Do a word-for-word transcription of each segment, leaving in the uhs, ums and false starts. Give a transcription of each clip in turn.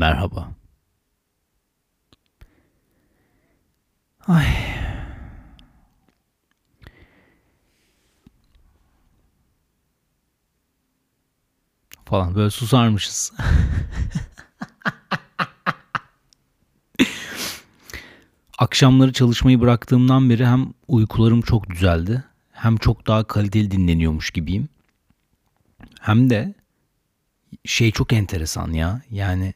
merhaba. Ay. Falan böyle susarmışız. Akşamları çalışmayı bıraktığımdan beri hem uykularım çok düzeldi, hem çok daha kaliteli dinleniyormuş gibiyim. Hem de şey çok enteresan ya. Yani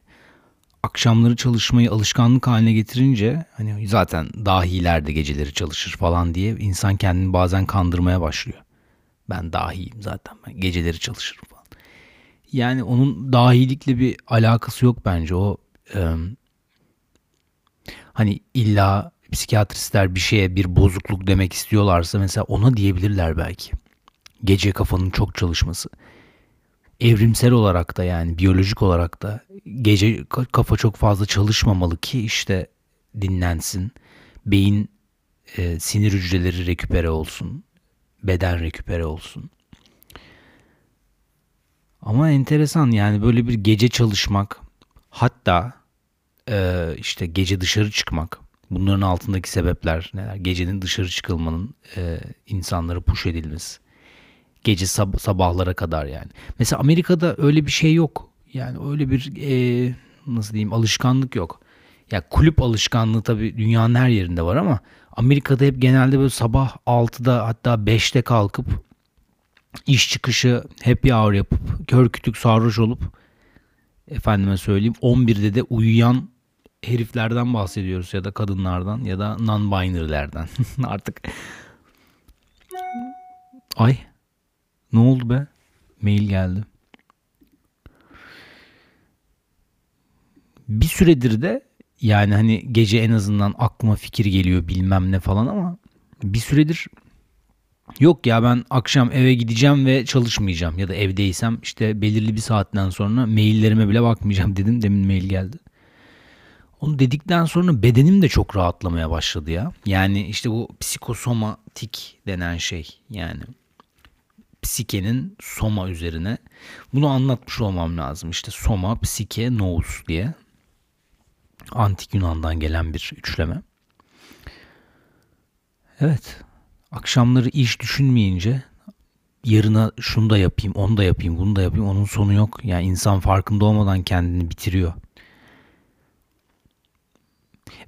akşamları çalışmayı alışkanlık haline getirince, hani zaten dahiler de geceleri çalışır falan diye insan kendini bazen kandırmaya başlıyor. Ben dahiyim zaten, ben geceleri çalışırım falan. Yani onun dahilikle bir alakası yok bence. O e, hani illa psikiyatristler bir şeye bir bozukluk demek istiyorlarsa mesela ona diyebilirler belki. Gece kafanın çok çalışması. Evrimsel olarak da, yani biyolojik olarak da gece kafa çok fazla çalışmamalı ki işte dinlensin. Beyin e, sinir hücreleri reküpere olsun. Beden reküpere olsun. Ama enteresan yani böyle bir gece çalışmak, hatta e, işte gece dışarı çıkmak. Bunların altındaki sebepler neler? Gecenin dışarı çıkılmanın e, insanlara push edilmesi. Gece sab- sabahlara kadar yani. Mesela Amerika'da öyle bir şey yok. Yani öyle bir e, nasıl diyeyim alışkanlık yok. Ya kulüp alışkanlığı tabii dünyanın her yerinde var ama Amerika'da hep genelde böyle sabah altıda hatta beşte kalkıp iş çıkışı happy hour yapıp kör kütük sarhoş olup efendime söyleyeyim on birde de uyuyan heriflerden bahsediyoruz ya da kadınlardan ya da non-binary'lerden artık. Ay. Ne oldu be? Mail geldi. Bir süredir de yani hani gece en azından aklıma fikir geliyor bilmem ne falan ama bir süredir yok ya, ben akşam eve gideceğim ve çalışmayacağım ya da evdeysem işte belirli bir saatten sonra maillerime bile bakmayacağım dedim. Demin mail geldi. Onu dedikten sonra bedenim de çok rahatlamaya başladı ya. Yani işte bu psikosomatik denen şey yani. Psikenin soma üzerine. Bunu anlatmış olmam lazım. İşte soma, psike, nous diye. Antik Yunan'dan gelen bir üçleme. Evet. Akşamları iş düşünmeyince yarına şunu da yapayım, onu da yapayım, bunu da yapayım. Onun sonu yok. Yani insan farkında olmadan kendini bitiriyor.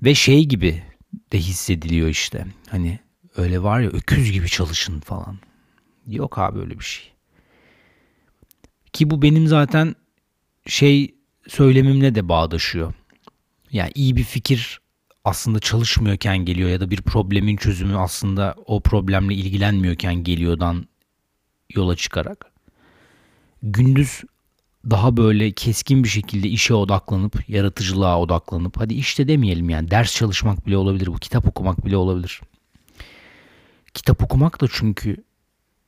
Ve şey gibi de hissediliyor işte. Hani öyle var ya, öküz gibi çalışın falan. Yok abi öyle bir şey. Ki bu benim zaten şey söylemimle de bağdaşıyor. Yani iyi bir fikir aslında çalışmıyorken geliyor ya da bir problemin çözümü aslında o problemle ilgilenmiyorken geliyordan yola çıkarak. Gündüz daha böyle keskin bir şekilde işe odaklanıp, yaratıcılığa odaklanıp, hadi işte demeyelim yani, ders çalışmak bile olabilir, bu kitap okumak bile olabilir. Kitap okumak da çünkü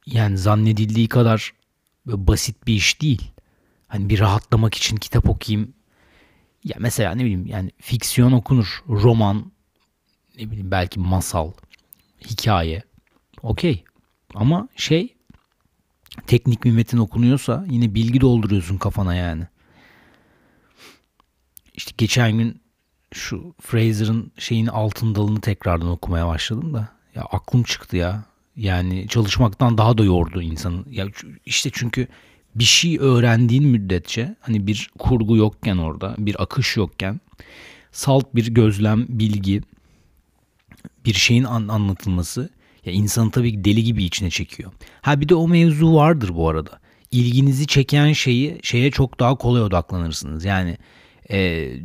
yani zannedildiği kadar basit bir iş değil. Hani bir rahatlamak için kitap okuyayım. Ya mesela ne bileyim yani fiksiyon okunur, roman, ne bileyim belki masal, hikaye. Okey. Ama şey teknik bir metin okunuyorsa yine bilgi dolduruyorsun kafana yani. İşte geçen gün şu Fraser'ın şeyin altın dalını tekrardan okumaya başladım da ya aklım çıktı ya. Yani çalışmaktan daha da yordu insanı. Ya işte çünkü bir şey öğrendiğin müddetçe hani bir kurgu yokken orada, bir akış yokken salt bir gözlem, bilgi, bir şeyin an- anlatılması ya insanı tabii ki deli gibi içine çekiyor. Ha bir de o mevzu vardır bu arada. İlginizi çeken şeyi şeye çok daha kolay odaklanırsınız. Yani e,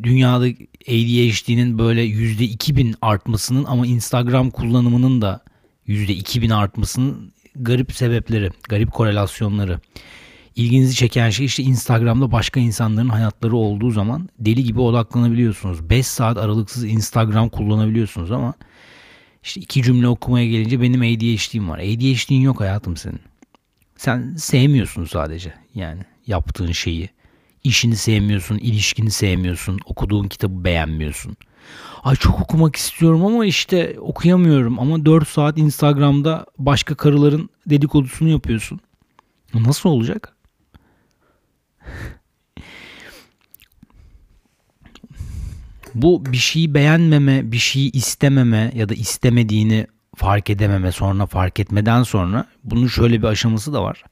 dünyada A D H D'nin böyle yüzde iki bin artmasının ama Instagram kullanımının da yüzde iki bin artmasının garip sebepleri, garip korelasyonları. İlginizi çeken şey işte Instagram'da başka insanların hayatları olduğu zaman deli gibi odaklanabiliyorsunuz. beş saat aralıksız Instagram kullanabiliyorsunuz ama işte iki cümle okumaya gelince benim A D H D'm var. A D H D'in yok hayatım senin. Sen sevmiyorsun sadece yani yaptığın şeyi. İşini sevmiyorsun, ilişkini sevmiyorsun, okuduğun kitabı beğenmiyorsun. Ay çok okumak istiyorum ama işte okuyamıyorum ama dört saat Instagram'da başka karıların dedikodusunu yapıyorsun. Nasıl olacak? Bu bir şeyi beğenmeme, bir şeyi istememe ya da istemediğini fark edememe, sonra fark etmeden sonra bunun şöyle bir aşaması da var.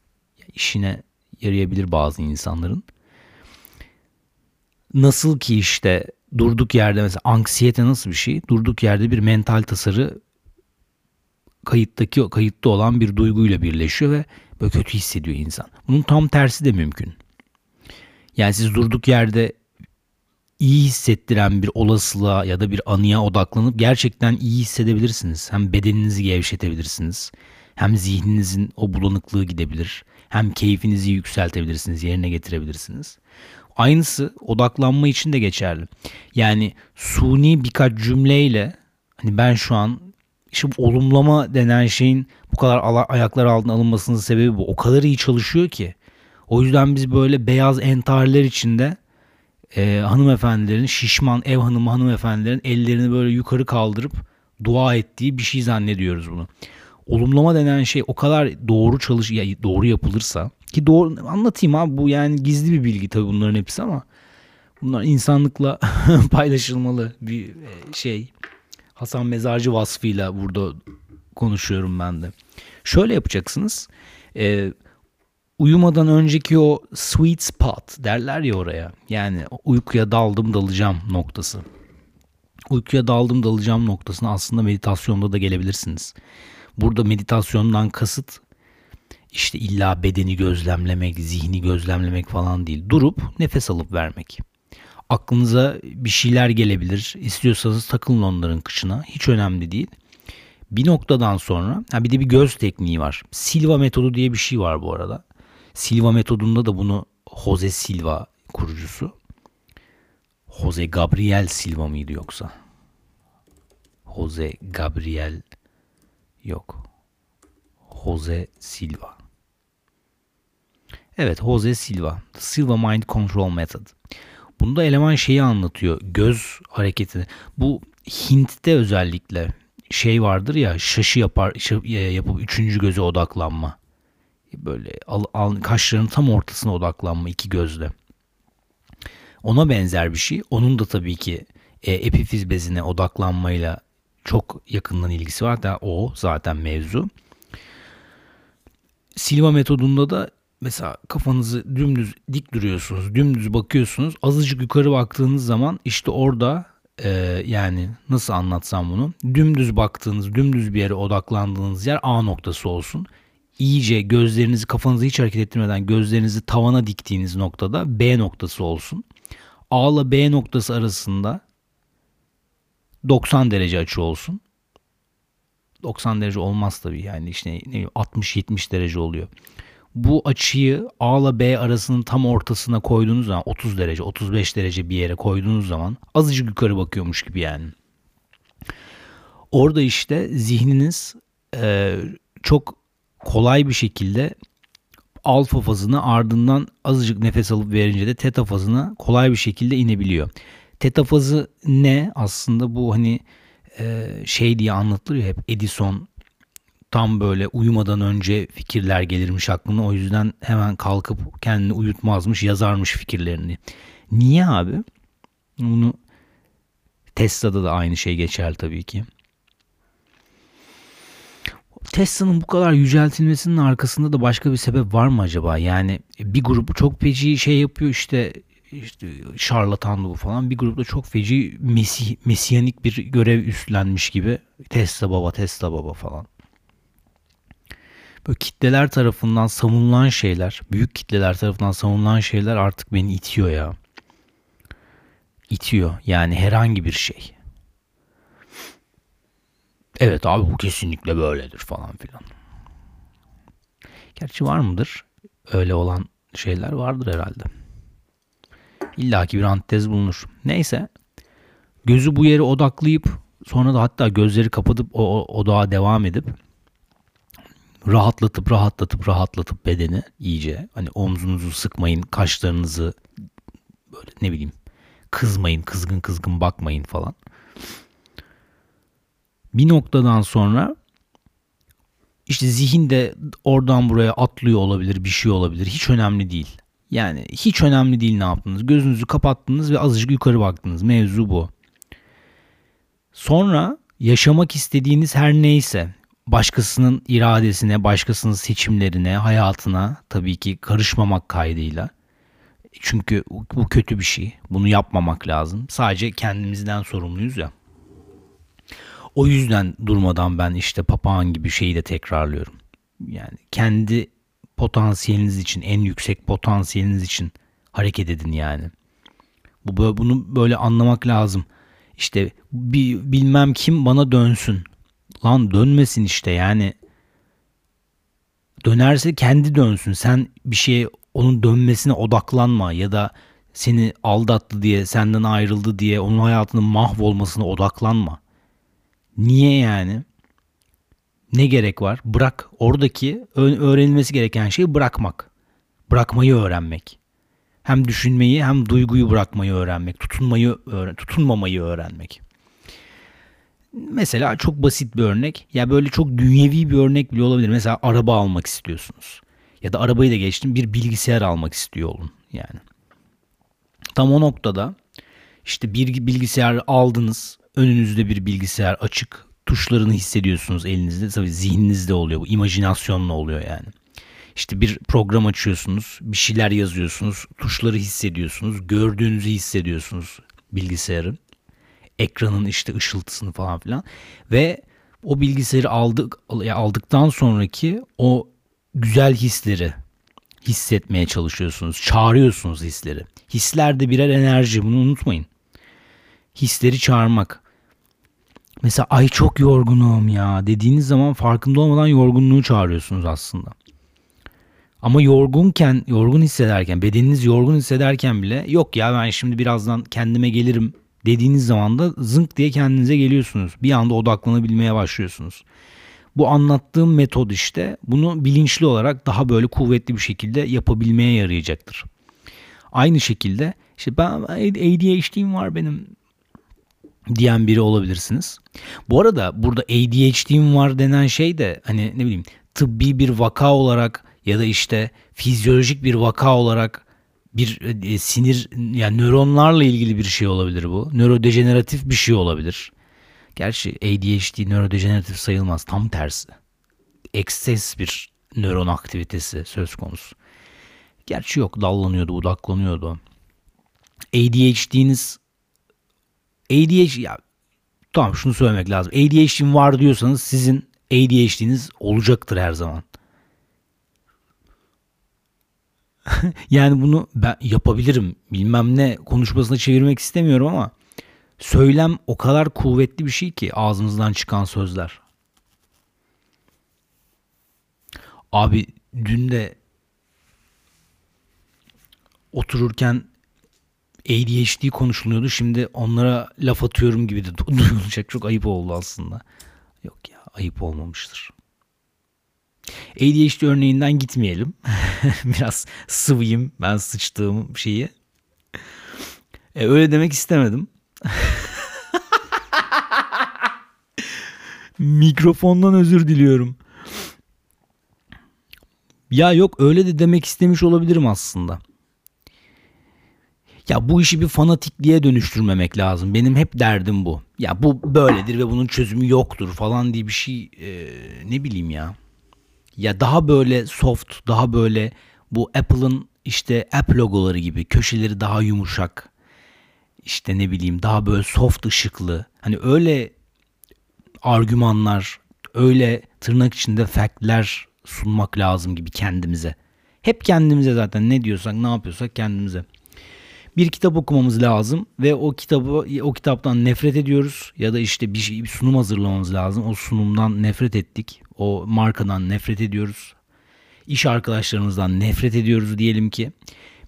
İşine yarayabilir bazı insanların. Nasıl ki işte durduk yerde mesela anksiyete nasıl bir şey? Durduk yerde bir mental tasarı kayıttaki kayıtta olan bir duyguyla birleşiyor ve böyle kötü hissediyor insan. Bunun tam tersi de mümkün. Yani siz durduk yerde iyi hissettiren bir olasılığa ya da bir anıya odaklanıp gerçekten iyi hissedebilirsiniz. Hem bedeninizi gevşetebilirsiniz. Hem zihninizin o bulanıklığı gidebilir. Hem keyfinizi yükseltebilirsiniz, yerine getirebilirsiniz. Aynısı odaklanma için de geçerli. Yani suni birkaç cümleyle hani ben şu an şimdi olumlama denen şeyin bu kadar ayaklar altına alınmasının sebebi bu. O kadar iyi çalışıyor ki. O yüzden biz böyle beyaz entariler içinde e, hanımefendilerin, şişman ev hanımı hanımefendilerin ellerini böyle yukarı kaldırıp dua ettiği bir şey zannediyoruz bunu. Olumlama denen şey o kadar doğru çalış, doğru yapılırsa ki doğru anlatayım abi, bu yani gizli bir bilgi tabii bunların hepsi ama bunlar insanlıkla paylaşılmalı bir şey. Hasan Mezarcı vasfıyla burada konuşuyorum ben de. Şöyle yapacaksınız. E, uyumadan önceki o sweet spot derler ya oraya. Yani uykuya daldım dalacağım noktası. Uykuya daldım dalacağım noktasına aslında meditasyonda da gelebilirsiniz. Burada meditasyondan kasıt işte illa bedeni gözlemlemek, zihni gözlemlemek falan değil. Durup nefes alıp vermek. Aklınıza bir şeyler gelebilir. İstiyorsanız takılın onların kıçına. Hiç önemli değil. Bir noktadan sonra ha bir de bir göz tekniği var. Silva metodu diye bir şey var bu arada. Silva metodunda da bunu Jose Silva kurucusu. Jose Gabriel Silva mıydı yoksa? Jose Gabriel yok. Jose Silva. Evet, Jose Silva. The Silva Mind Control Method. Bunda eleman şeyi anlatıyor. Göz hareketini. Bu Hint'te özellikle şey vardır ya, şaşı yapar, yapıp üçüncü göze odaklanma. Böyle al, al, kaşların tam ortasına odaklanma iki gözle. Ona benzer bir şey. Onun da tabii ki e, epifiz bezine odaklanmayla çok yakından ilgisi var. Hatta o zaten mevzu. Silva metodunda da mesela kafanızı dümdüz dik duruyorsunuz. Dümdüz bakıyorsunuz. Azıcık yukarı baktığınız zaman işte orada e, yani nasıl anlatsam bunu. Dümdüz baktığınız, dümdüz bir yere odaklandığınız yer A noktası olsun. İyice gözlerinizi, kafanızı hiç hareket ettirmeden gözlerinizi tavana diktiğiniz noktada B noktası olsun. A ile B noktası arasında doksan derece açı olsun. doksan derece olmaz tabii, yani işte ne bileyim altmış yetmiş derece oluyor. Bu açıyı A ile B arasının tam ortasına koyduğunuz zaman otuz derece, otuz beş derece bir yere koyduğunuz zaman azıcık yukarı bakıyormuş gibi yani. Orada işte zihniniz e, çok kolay bir şekilde alfa fazına, ardından azıcık nefes alıp verince de teta fazına kolay bir şekilde inebiliyor. Teta fazı ne? Aslında bu hani e, şey diye anlatılıyor hep, Edison tam böyle uyumadan önce fikirler gelirmiş aklına, o yüzden hemen kalkıp kendini uyutmazmış, yazarmış fikirlerini. Niye abi? Bunu Tesla'da da aynı şey geçer tabii ki. Tesla'nın bu kadar yüceltilmesinin arkasında da başka bir sebep var mı acaba? Yani bir grup çok feci şey yapıyor işte, işte şarlatanlığı falan, bir grupta çok feci mesih, mesiyanik bir görev üstlenmiş gibi Tesla baba, Tesla baba falan. Böyle kitleler tarafından savunulan şeyler, büyük kitleler tarafından savunulan şeyler artık beni itiyor ya. İtiyor yani herhangi bir şey. Evet abi bu kesinlikle böyledir falan filan. Gerçi var mıdır? Öyle olan şeyler vardır herhalde. İlla ki bir antitez bulunur. Neyse. Gözü bu yere odaklayıp sonra da hatta gözleri kapatıp o odağa devam edip rahatlatıp rahatlatıp rahatlatıp bedeni iyice. Hani omzunuzu sıkmayın, kaşlarınızı böyle ne bileyim kızmayın, kızgın kızgın bakmayın falan. Bir noktadan sonra işte zihin de oradan buraya atlıyor olabilir, bir şey olabilir. Hiç önemli değil. Yani hiç önemli değil ne yaptınız. Gözünüzü kapattınız ve azıcık yukarı baktınız. Mevzu bu. Sonra yaşamak istediğiniz her neyse, başkasının iradesine, başkasının seçimlerine, hayatına tabii ki karışmamak kaydıyla. Çünkü bu kötü bir şey. Bunu yapmamak lazım. Sadece kendimizden sorumluyuz ya. O yüzden durmadan ben işte papağan gibi şeyi de tekrarlıyorum. Yani kendi potansiyeliniz için, en yüksek potansiyeliniz için hareket edin yani. Bu, bunu böyle anlamak lazım. İşte bir, bilmem kim bana dönsün. Lan dönmesin işte yani. Dönerse kendi dönsün. Sen bir şeye, onun dönmesine odaklanma ya da seni aldattı diye, senden ayrıldı diye onun hayatının mahvolmasına odaklanma. Niye yani? Ne gerek var? Bırak. Oradaki öğrenilmesi gereken şeyi bırakmak. Bırakmayı öğrenmek. Hem düşünmeyi hem duyguyu bırakmayı öğrenmek. Tutunmayı öğren- tutunmamayı öğrenmek. Mesela çok basit bir örnek. Ya böyle çok dünyevi bir örnek bile olabilir. Mesela araba almak istiyorsunuz. Ya da arabayı da geçtim, bir bilgisayar almak istiyor olun yani. Tam o noktada işte bir bilgisayar aldınız. Önünüzde bir bilgisayar açık. Tuşlarını hissediyorsunuz elinizde. Tabii zihninizde oluyor bu. İmajinasyonla oluyor yani. İşte bir program açıyorsunuz. Bir şeyler yazıyorsunuz. Tuşları hissediyorsunuz. Gördüğünüzü hissediyorsunuz bilgisayarın. Ekranın işte ışıltısını falan filan. Ve o bilgisayarı aldık, aldıktan sonraki o güzel hisleri hissetmeye çalışıyorsunuz. Çağırıyorsunuz hisleri. Hisler de birer enerji. Bunu unutmayın. Hisleri çağırmak. Mesela ay çok yorgunum ya dediğiniz zaman farkında olmadan yorgunluğu çağırıyorsunuz aslında. Ama yorgunken, yorgun hissederken, bedeniniz yorgun hissederken bile yok ya ben şimdi birazdan kendime gelirim dediğiniz zaman da zınk diye kendinize geliyorsunuz. Bir anda odaklanabilmeye başlıyorsunuz. Bu anlattığım metod işte bunu bilinçli olarak daha böyle kuvvetli bir şekilde yapabilmeye yarayacaktır. Aynı şekilde işte ben A D H D'm var benim diyen biri olabilirsiniz. Bu arada burada A D H D'm var denen şey de hani ne bileyim tıbbi bir vaka olarak ya da işte fizyolojik bir vaka olarak bir e, sinir yani nöronlarla ilgili bir şey olabilir bu. Nörodejeneratif bir şey olabilir. Gerçi A D H D nörodejeneratif sayılmaz. Tam tersi. Ekses bir nöron aktivitesi söz konusu. Gerçi yok dallanıyordu, budaklanıyordu. A D H D'niz A D H D ya tamam şunu söylemek lazım. A D H D'm var diyorsanız sizin A D H D'niz olacaktır her zaman. Yani bunu ben yapabilirim bilmem ne konuşmasına çevirmek istemiyorum ama söylem o kadar kuvvetli bir şey ki ağzımızdan çıkan sözler. Abi dün de otururken A D H D konuşuluyordu. Şimdi onlara laf atıyorum gibi de duyulacak. Çok ayıp oldu aslında. Yok ya ayıp olmamıştır. A D H D örneğinden gitmeyelim. Biraz sıvıyım ben sıçtığım şeyi. E, öyle demek istemedim. Mikrofondan özür diliyorum. Ya yok öyle de demek istemiş olabilirim aslında. Ya bu işi bir fanatikliğe dönüştürmemek lazım. Benim hep derdim bu. Ya bu böyledir ve bunun çözümü yoktur falan diye bir şey e, ne bileyim ya. Ya daha böyle soft, daha böyle bu Apple'ın işte app logoları gibi köşeleri daha yumuşak. İşte ne bileyim daha böyle soft ışıklı. Hani öyle argümanlar, öyle tırnak içinde fact'ler sunmak lazım gibi kendimize. Hep kendimize zaten ne diyorsak, ne yapıyorsak kendimize. Bir kitap okumamız lazım ve o kitabı o kitaptan nefret ediyoruz ya da işte bir, şey, bir sunum hazırlamamız lazım. O sunumdan nefret ettik. O markadan nefret ediyoruz. İş arkadaşlarımızdan nefret ediyoruz diyelim ki.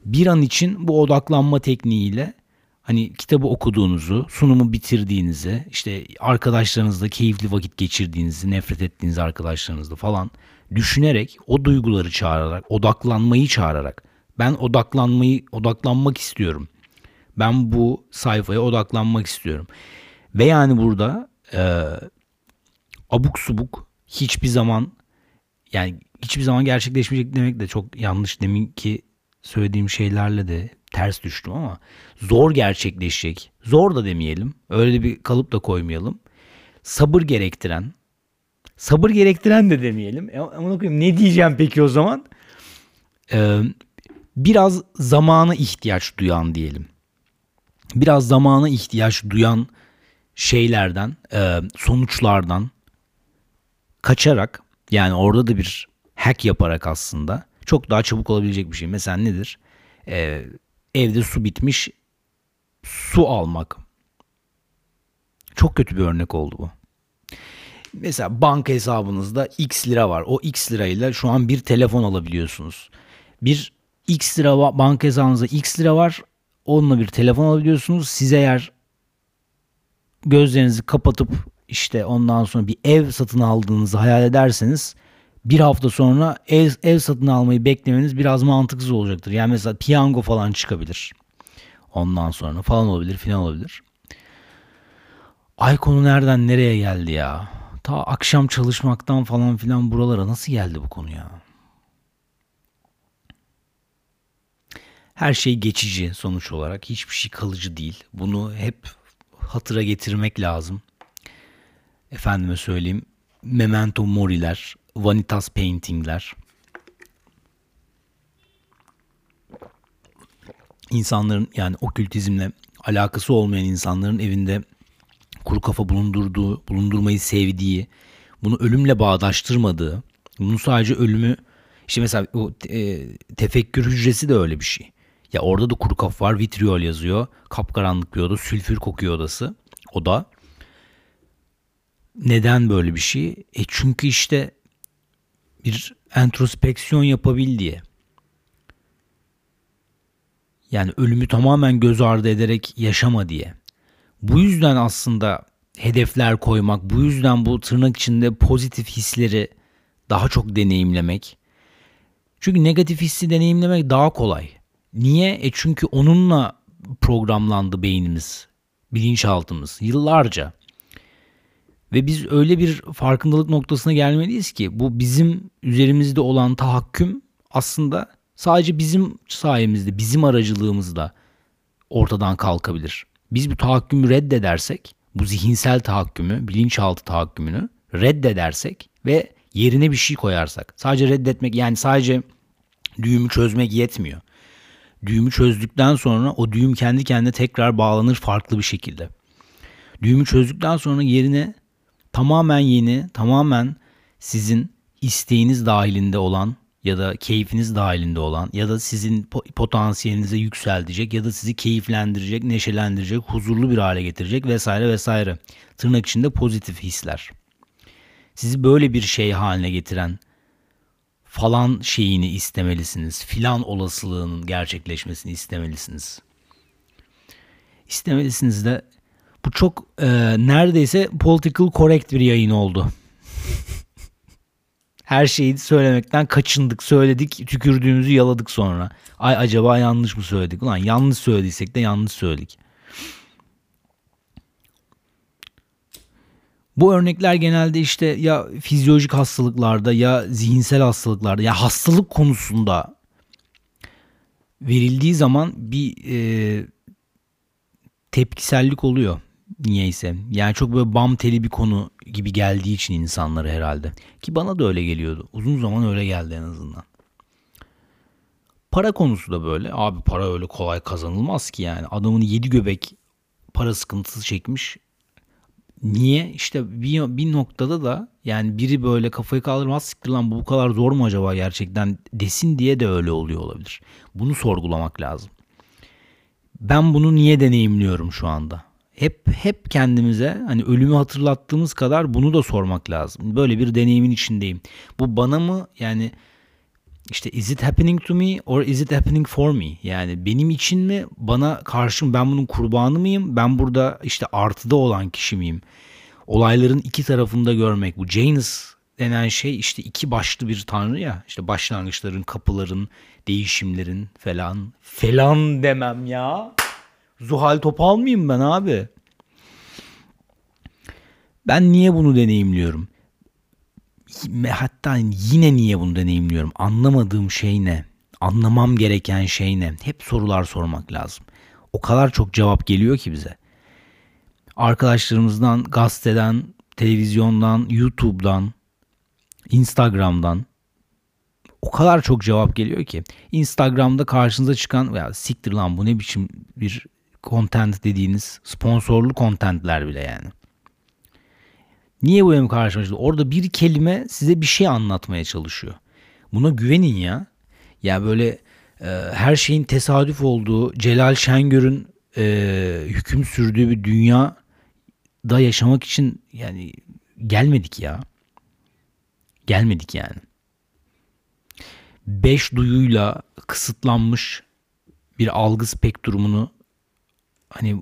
Bir an için bu odaklanma tekniğiyle hani kitabı okuduğunuzu, sunumu bitirdiğinizi, işte arkadaşlarınızla keyifli vakit geçirdiğinizi, nefret ettiğiniz arkadaşlarınızla falan düşünerek, o duyguları çağırarak, odaklanmayı çağırarak ben odaklanmayı odaklanmak istiyorum. Ben bu sayfaya odaklanmak istiyorum. Ve yani burada e, abuk subuk hiçbir zaman yani hiçbir zaman gerçekleşmeyecek demek de çok yanlış. Deminki söylediğim şeylerle de ters düştüm ama zor gerçekleşecek, zor da demeyelim, öyle bir kalıp da koymayalım, sabır gerektiren, sabır gerektiren de demeyelim. E, ona koyayım, ne diyeceğim peki o zaman? Ee, biraz zamana ihtiyaç duyan diyelim. Biraz zamana ihtiyaç duyan şeylerden, e, sonuçlardan kaçarak, yani orada da bir hack yaparak aslında çok daha çabuk olabilecek bir şey. Mesela nedir? Ee, evde su bitmiş, su almak. Çok kötü bir örnek oldu bu. Mesela banka hesabınızda X lira var. O X lirayla şu an bir telefon alabiliyorsunuz. Bir X lira var, banka hesabınızda X lira var. Onunla bir telefon alabiliyorsunuz. Siz eğer gözlerinizi kapatıp işte ondan sonra bir ev satın aldığınızı hayal ederseniz, bir hafta sonra ev, ev satın almayı beklemeniz biraz mantıksız olacaktır. Yani mesela piyango falan çıkabilir. Ondan sonra falan olabilir, filan olabilir. Ay, konu nereden nereye geldi ya? Ta akşam çalışmaktan falan filan buralara nasıl geldi bu konu ya? Her şey geçici sonuç olarak. Hiçbir şey kalıcı değil. Bunu hep hatıra getirmek lazım. Efendime söyleyeyim. Memento mori'ler, vanitas painting'ler. İnsanların, yani okültizmle alakası olmayan insanların evinde kuru kafa bulundurduğu, bulundurmayı sevdiği, bunu ölümle bağdaştırmadığı, bunu sadece ölümü, işte mesela o e, tefekkür hücresi de öyle bir şey. Ya orada da kuru kafa var, vitriol yazıyor, kapkaranlık bir oda, sülfür kokuyor odası, oda. Neden böyle bir şey? E çünkü işte bir entrospeksiyon yapabil diye. Yani ölümü tamamen göz ardı ederek yaşama diye. Bu yüzden aslında hedefler koymak, bu yüzden bu tırnak içinde pozitif hisleri daha çok deneyimlemek. Çünkü negatif hissi deneyimlemek daha kolay. Niye? E çünkü onunla programlandı beynimiz, bilinçaltımız yıllarca. Ve biz öyle bir farkındalık noktasına gelmeliyiz ki bu bizim üzerimizde olan tahakküm aslında sadece bizim sayemizde, bizim aracılığımızla ortadan kalkabilir. Biz bu tahakkümü reddedersek, bu zihinsel tahakkümü, bilinçaltı tahakkümünü reddedersek ve yerine bir şey koyarsak. Sadece reddetmek, yani sadece düğümü çözmek yetmiyor. Düğümü çözdükten sonra o düğüm kendi kendine tekrar bağlanır farklı bir şekilde. Düğümü çözdükten sonra yerine tamamen yeni, tamamen sizin isteğiniz dahilinde olan ya da keyfiniz dahilinde olan ya da sizin potansiyelinize yükseltecek ya da sizi keyiflendirecek, neşelendirecek, huzurlu bir hale getirecek vesaire vesaire. Tırnak içinde pozitif hisler. Sizi böyle bir şey haline getiren falan şeyini istemelisiniz. Filan olasılığının gerçekleşmesini istemelisiniz. İstemelisiniz de bu çok e, neredeyse political correct bir yayın oldu. Her şeyi söylemekten kaçındık, söyledik, tükürdüğümüzü yaladık sonra. Ay, acaba yanlış mı söyledik? Ulan yanlış söylediysek de yanlış söyledik. Bu örnekler genelde işte ya fizyolojik hastalıklarda ya zihinsel hastalıklarda ya hastalık konusunda verildiği zaman bir e, tepkisellik oluyor. Niyeyse. Yani çok böyle bam teli bir konu gibi geldiği için insanlara herhalde. Ki bana da öyle geliyordu. Uzun zaman öyle geldi en azından. Para konusu da böyle. Abi para öyle kolay kazanılmaz ki yani. Adamın yedi göbek para sıkıntısı çekmiş. Niye? İşte bir, bir noktada da yani biri böyle kafayı kaldırmaz, siktir lan bu bu kadar zor mu acaba gerçekten desin diye de öyle oluyor olabilir. Bunu sorgulamak lazım. Ben bunu niye deneyimliyorum şu anda? Hep hep kendimize hani ölümü hatırlattığımız kadar bunu da sormak lazım. Böyle bir deneyimin içindeyim. Bu bana mı, yani işte is it happening to me or is it happening for me? Yani benim için mi, bana karşım, ben bunun kurbanı mıyım? Ben burada işte artıda olan kişi miyim? Olayların iki tarafını da görmek. Bu Janus denen şey işte iki başlı bir tanrı ya. İşte başlangıçların, kapıların, değişimlerin falan. Falan demem ya. Zuhal Topal mıyım ben abi? Ben niye bunu deneyimliyorum? Hatta yine niye bunu deneyimliyorum? Anlamadığım şey ne? anlamam gereken şey ne? Hep sorular sormak lazım. O kadar çok cevap geliyor ki bize. Arkadaşlarımızdan, gazeteden, televizyondan, YouTube'dan, Instagram'dan o kadar çok cevap geliyor ki. Instagram'da karşınıza çıkan, ya siktir lan bu ne biçim bir content dediğiniz sponsorlu contentler bile yani. Niye bu benim karşıma çıktı? Orada bir kelime size bir şey anlatmaya çalışıyor. Buna güvenin ya. Ya böyle e, her şeyin tesadüf olduğu, Celal Şengör'ün e, hüküm sürdüğü bir dünyada yaşamak için yani gelmedik ya. Gelmedik yani. Beş duyuyla kısıtlanmış bir algı spektrumunu hani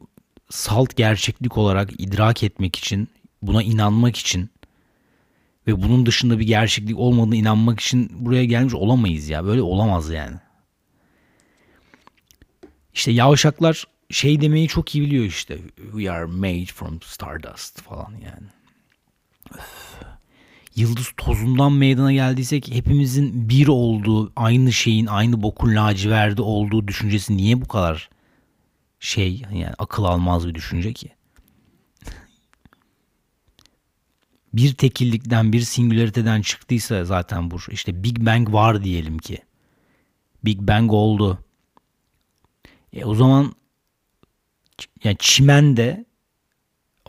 salt gerçeklik olarak idrak etmek için, buna inanmak için ve bunun dışında bir gerçeklik olmadığına inanmak için buraya gelmiş olamayız ya. Böyle olamaz yani. İşte yavşaklar şey demeyi çok iyi biliyor işte. We are made from stardust falan yani. Öf. Yıldız tozundan meydana geldiysek hepimizin bir olduğu, aynı şeyin, aynı bokun laciverdi olduğu düşüncesi niye bu kadar şey yani akıl almaz bir düşünce ki? Bir tekillikten, bir singülariteden çıktıysa zaten bu işte Big Bang var diyelim ki. Big Bang oldu. E o zaman yani çimen de,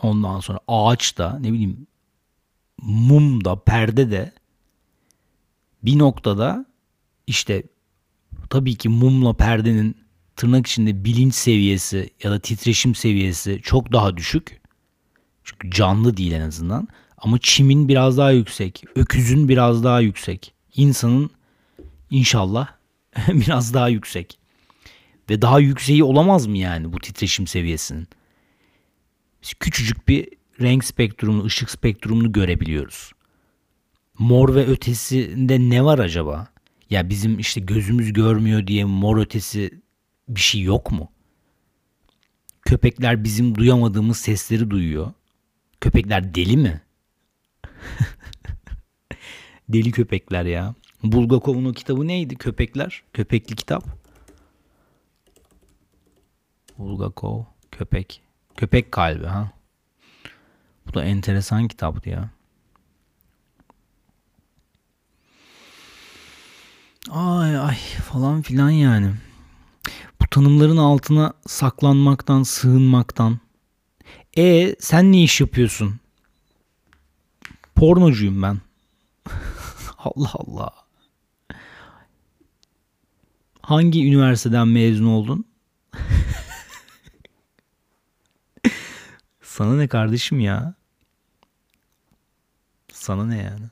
ondan sonra ağaç da, ne bileyim mum da, perde de bir noktada işte tabii ki mumla perdenin tırnak içinde bilinç seviyesi ya da titreşim seviyesi çok daha düşük. Çünkü canlı değil en azından. Ama çimin biraz daha yüksek. Öküzün biraz daha yüksek. İnsanın inşallah biraz daha yüksek. Ve daha yükseği olamaz mı yani bu titreşim seviyesinin? Biz küçücük bir renk spektrumunu, ışık spektrumunu görebiliyoruz. Mor ve ötesinde ne var acaba? Ya bizim işte gözümüz görmüyor diye mor ötesi bir şey yok mu? Köpekler bizim duyamadığımız sesleri duyuyor. Köpekler deli mi? Deli köpekler ya. Bulgakov'un o kitabı neydi? Köpekler. Köpekli kitap. Bulgakov. Köpek. Köpek kalbi ha. Bu da enteresan kitaptı ya. Ay ay falan filan yani. Bu tanımların altına saklanmaktan, sığınmaktan. E sen ne iş yapıyorsun? Pornocuyum ben. Allah Allah. Hangi üniversiteden mezun oldun? Sana ne kardeşim ya? Sana ne yani?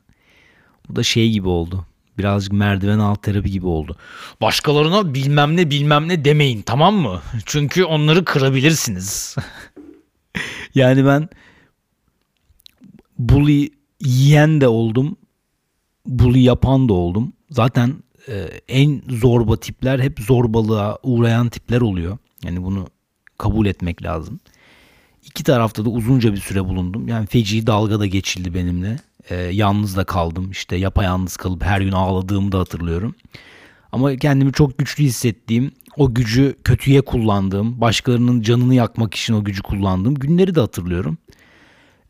Bu da şey gibi oldu. Birazcık merdiven alt terapi gibi oldu. Başkalarına bilmem ne bilmem ne demeyin, tamam mı? Çünkü onları kırabilirsiniz. Yani ben bully yiyen de oldum, bully yapan da oldum. Zaten e, en zorba tipler hep zorbalığa uğrayan tipler oluyor. Yani bunu kabul etmek lazım. İki tarafta da uzunca bir süre bulundum. Yani feci dalga da geçildi benimle. E, yalnız da kaldım. İşte yapayalnız kalıp her gün ağladığımı da hatırlıyorum. Ama kendimi çok güçlü hissettiğim, o gücü kötüye kullandığım, başkalarının canını yakmak için o gücü kullandığım günleri de hatırlıyorum.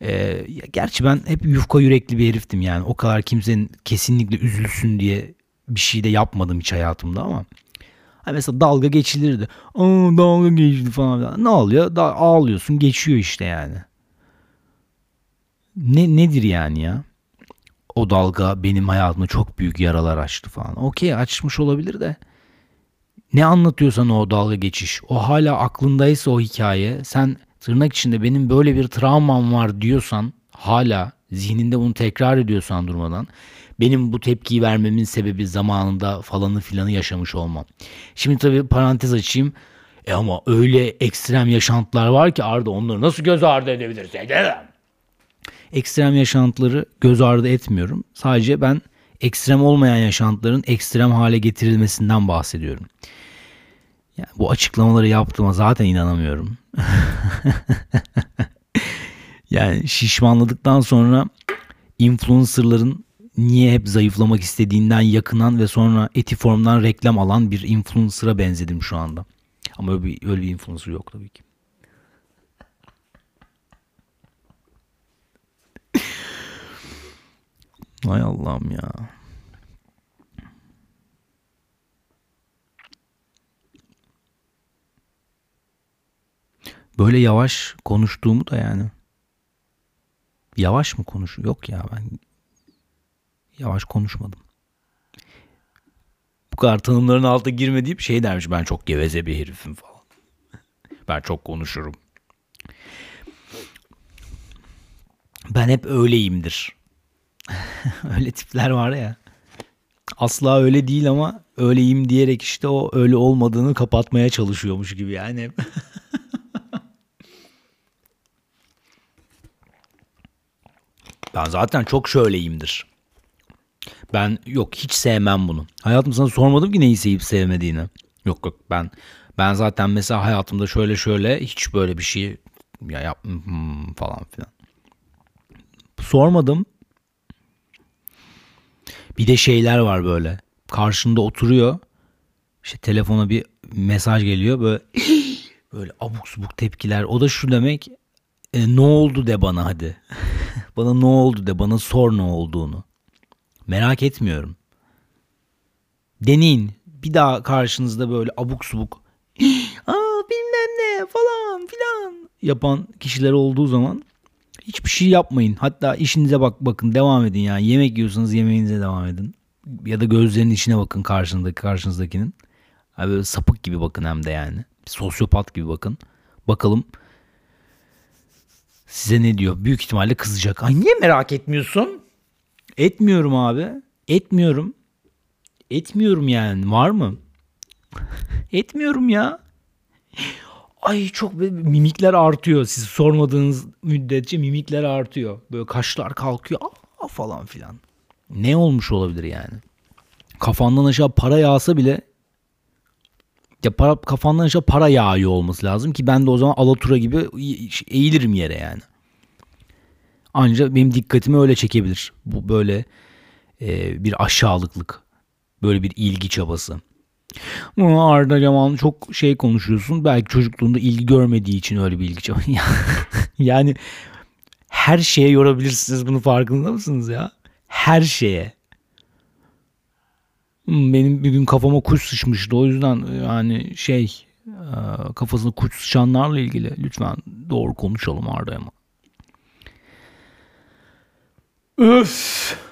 Ee, gerçi ben hep yufka yürekli bir heriftim yani. O kadar kimsenin kesinlikle üzülsün diye bir şey de yapmadım hiç hayatımda ama. Hani mesela dalga geçilirdi. Aa, dalga geçildi falan. Ne oluyor? Da- ağlıyorsun geçiyor işte yani. Ne nedir yani ya? O dalga benim hayatımda çok büyük yaralar açtı falan. Okey, açmış olabilir de. Ne anlatıyorsan o dalga geçiş. O hala aklındaysa o hikaye. Sen tırnak içinde benim böyle bir travmam var diyorsan, hala zihninde bunu tekrar ediyorsan durmadan, benim bu tepkiyi vermemin sebebi zamanında falanı filanı yaşamış olmam. Şimdi tabii parantez açayım. E ama öyle ekstrem yaşantılar var ki Arda, onları nasıl göz ardı edebiliriz? Ekstrem yaşantıları göz ardı etmiyorum. Sadece ben ekstrem olmayan yaşantıların ekstrem hale getirilmesinden bahsediyorum. Yani bu açıklamaları yaptığıma zaten inanamıyorum. Yani şişmanladıktan sonra influencerların niye hep zayıflamak istediğinden yakınan ve sonra Etiform'dan reklam alan bir influencer'a benzedim şu anda. Ama öyle bir, öyle bir influencer yok tabii ki. Ay Allah'ım ya. Böyle yavaş konuştuğumu da yani. Yavaş mı konuşuyor? Yok ya, ben yavaş konuşmadım. Bu kadar tanımların altına girme deyip şey dermiş, ben çok geveze bir herifim falan. Ben çok konuşurum. Ben hep öyleyimdir. Öyle tipler var ya. Asla öyle değil ama öyleyim diyerek işte o öyle olmadığını kapatmaya çalışıyormuş gibi yani. Ben zaten çok şöyleyimdir. Ben yok, hiç sevmem bunu. Hayatım, sana sormadım ki neyi sevip sevmediğini. Yok yok, ben ben zaten mesela hayatımda şöyle şöyle hiç böyle bir şey ya yap hmm, falan filan. Sormadım. Bir de şeyler var böyle. Karşında oturuyor. İşte telefona bir mesaj geliyor böyle böyle abuk subuk tepkiler. O da şu demek, e, ne oldu de bana hadi. Bana ne oldu de, bana sor ne olduğunu. Merak etmiyorum. Deneyin. Bir daha karşınızda böyle abuk subuk aa bilmem ne falan filan yapan kişiler olduğu zaman hiçbir şey yapmayın. Hatta işinize bak bakın, devam edin yani. Yemek yiyorsanız yemeğinize devam edin. Ya da gözlerinin içine bakın karşındaki karşınızdakinin. Yani böyle sapık gibi bakın hem de yani. Sosyopat gibi bakın. Bakalım size ne diyor? Büyük ihtimalle kızacak. Ay niye merak etmiyorsun? Etmiyorum abi. Etmiyorum. Etmiyorum yani. Var mı? Etmiyorum ya. Ay çok mimikler artıyor. Siz sormadığınız müddetçe mimikler artıyor. Böyle kaşlar kalkıyor. Aa, falan filan. Ne olmuş olabilir yani? Kafandan aşağı para yağsa bile ya para, kafandan aşağı para yağıyor olması lazım ki ben de o zaman alatura gibi eğilirim yere yani. Ancak benim dikkatimi öyle çekebilir. Bu böyle e, bir aşağılıklık. Böyle bir ilgi çabası. Arda Yaman çok şey konuşuyorsun. Belki çocukluğunda ilgi görmediği için öyle bir ilgi çabası. Yani her şeye yorabilirsiniz bunu, farkında mısınız ya? Her şeye. Benim bir gün kafama kuş sıçmıştı. O yüzden yani şey, kafasına kuş sıçanlarla ilgili lütfen doğru konuşalım Arda Yaman. Öf.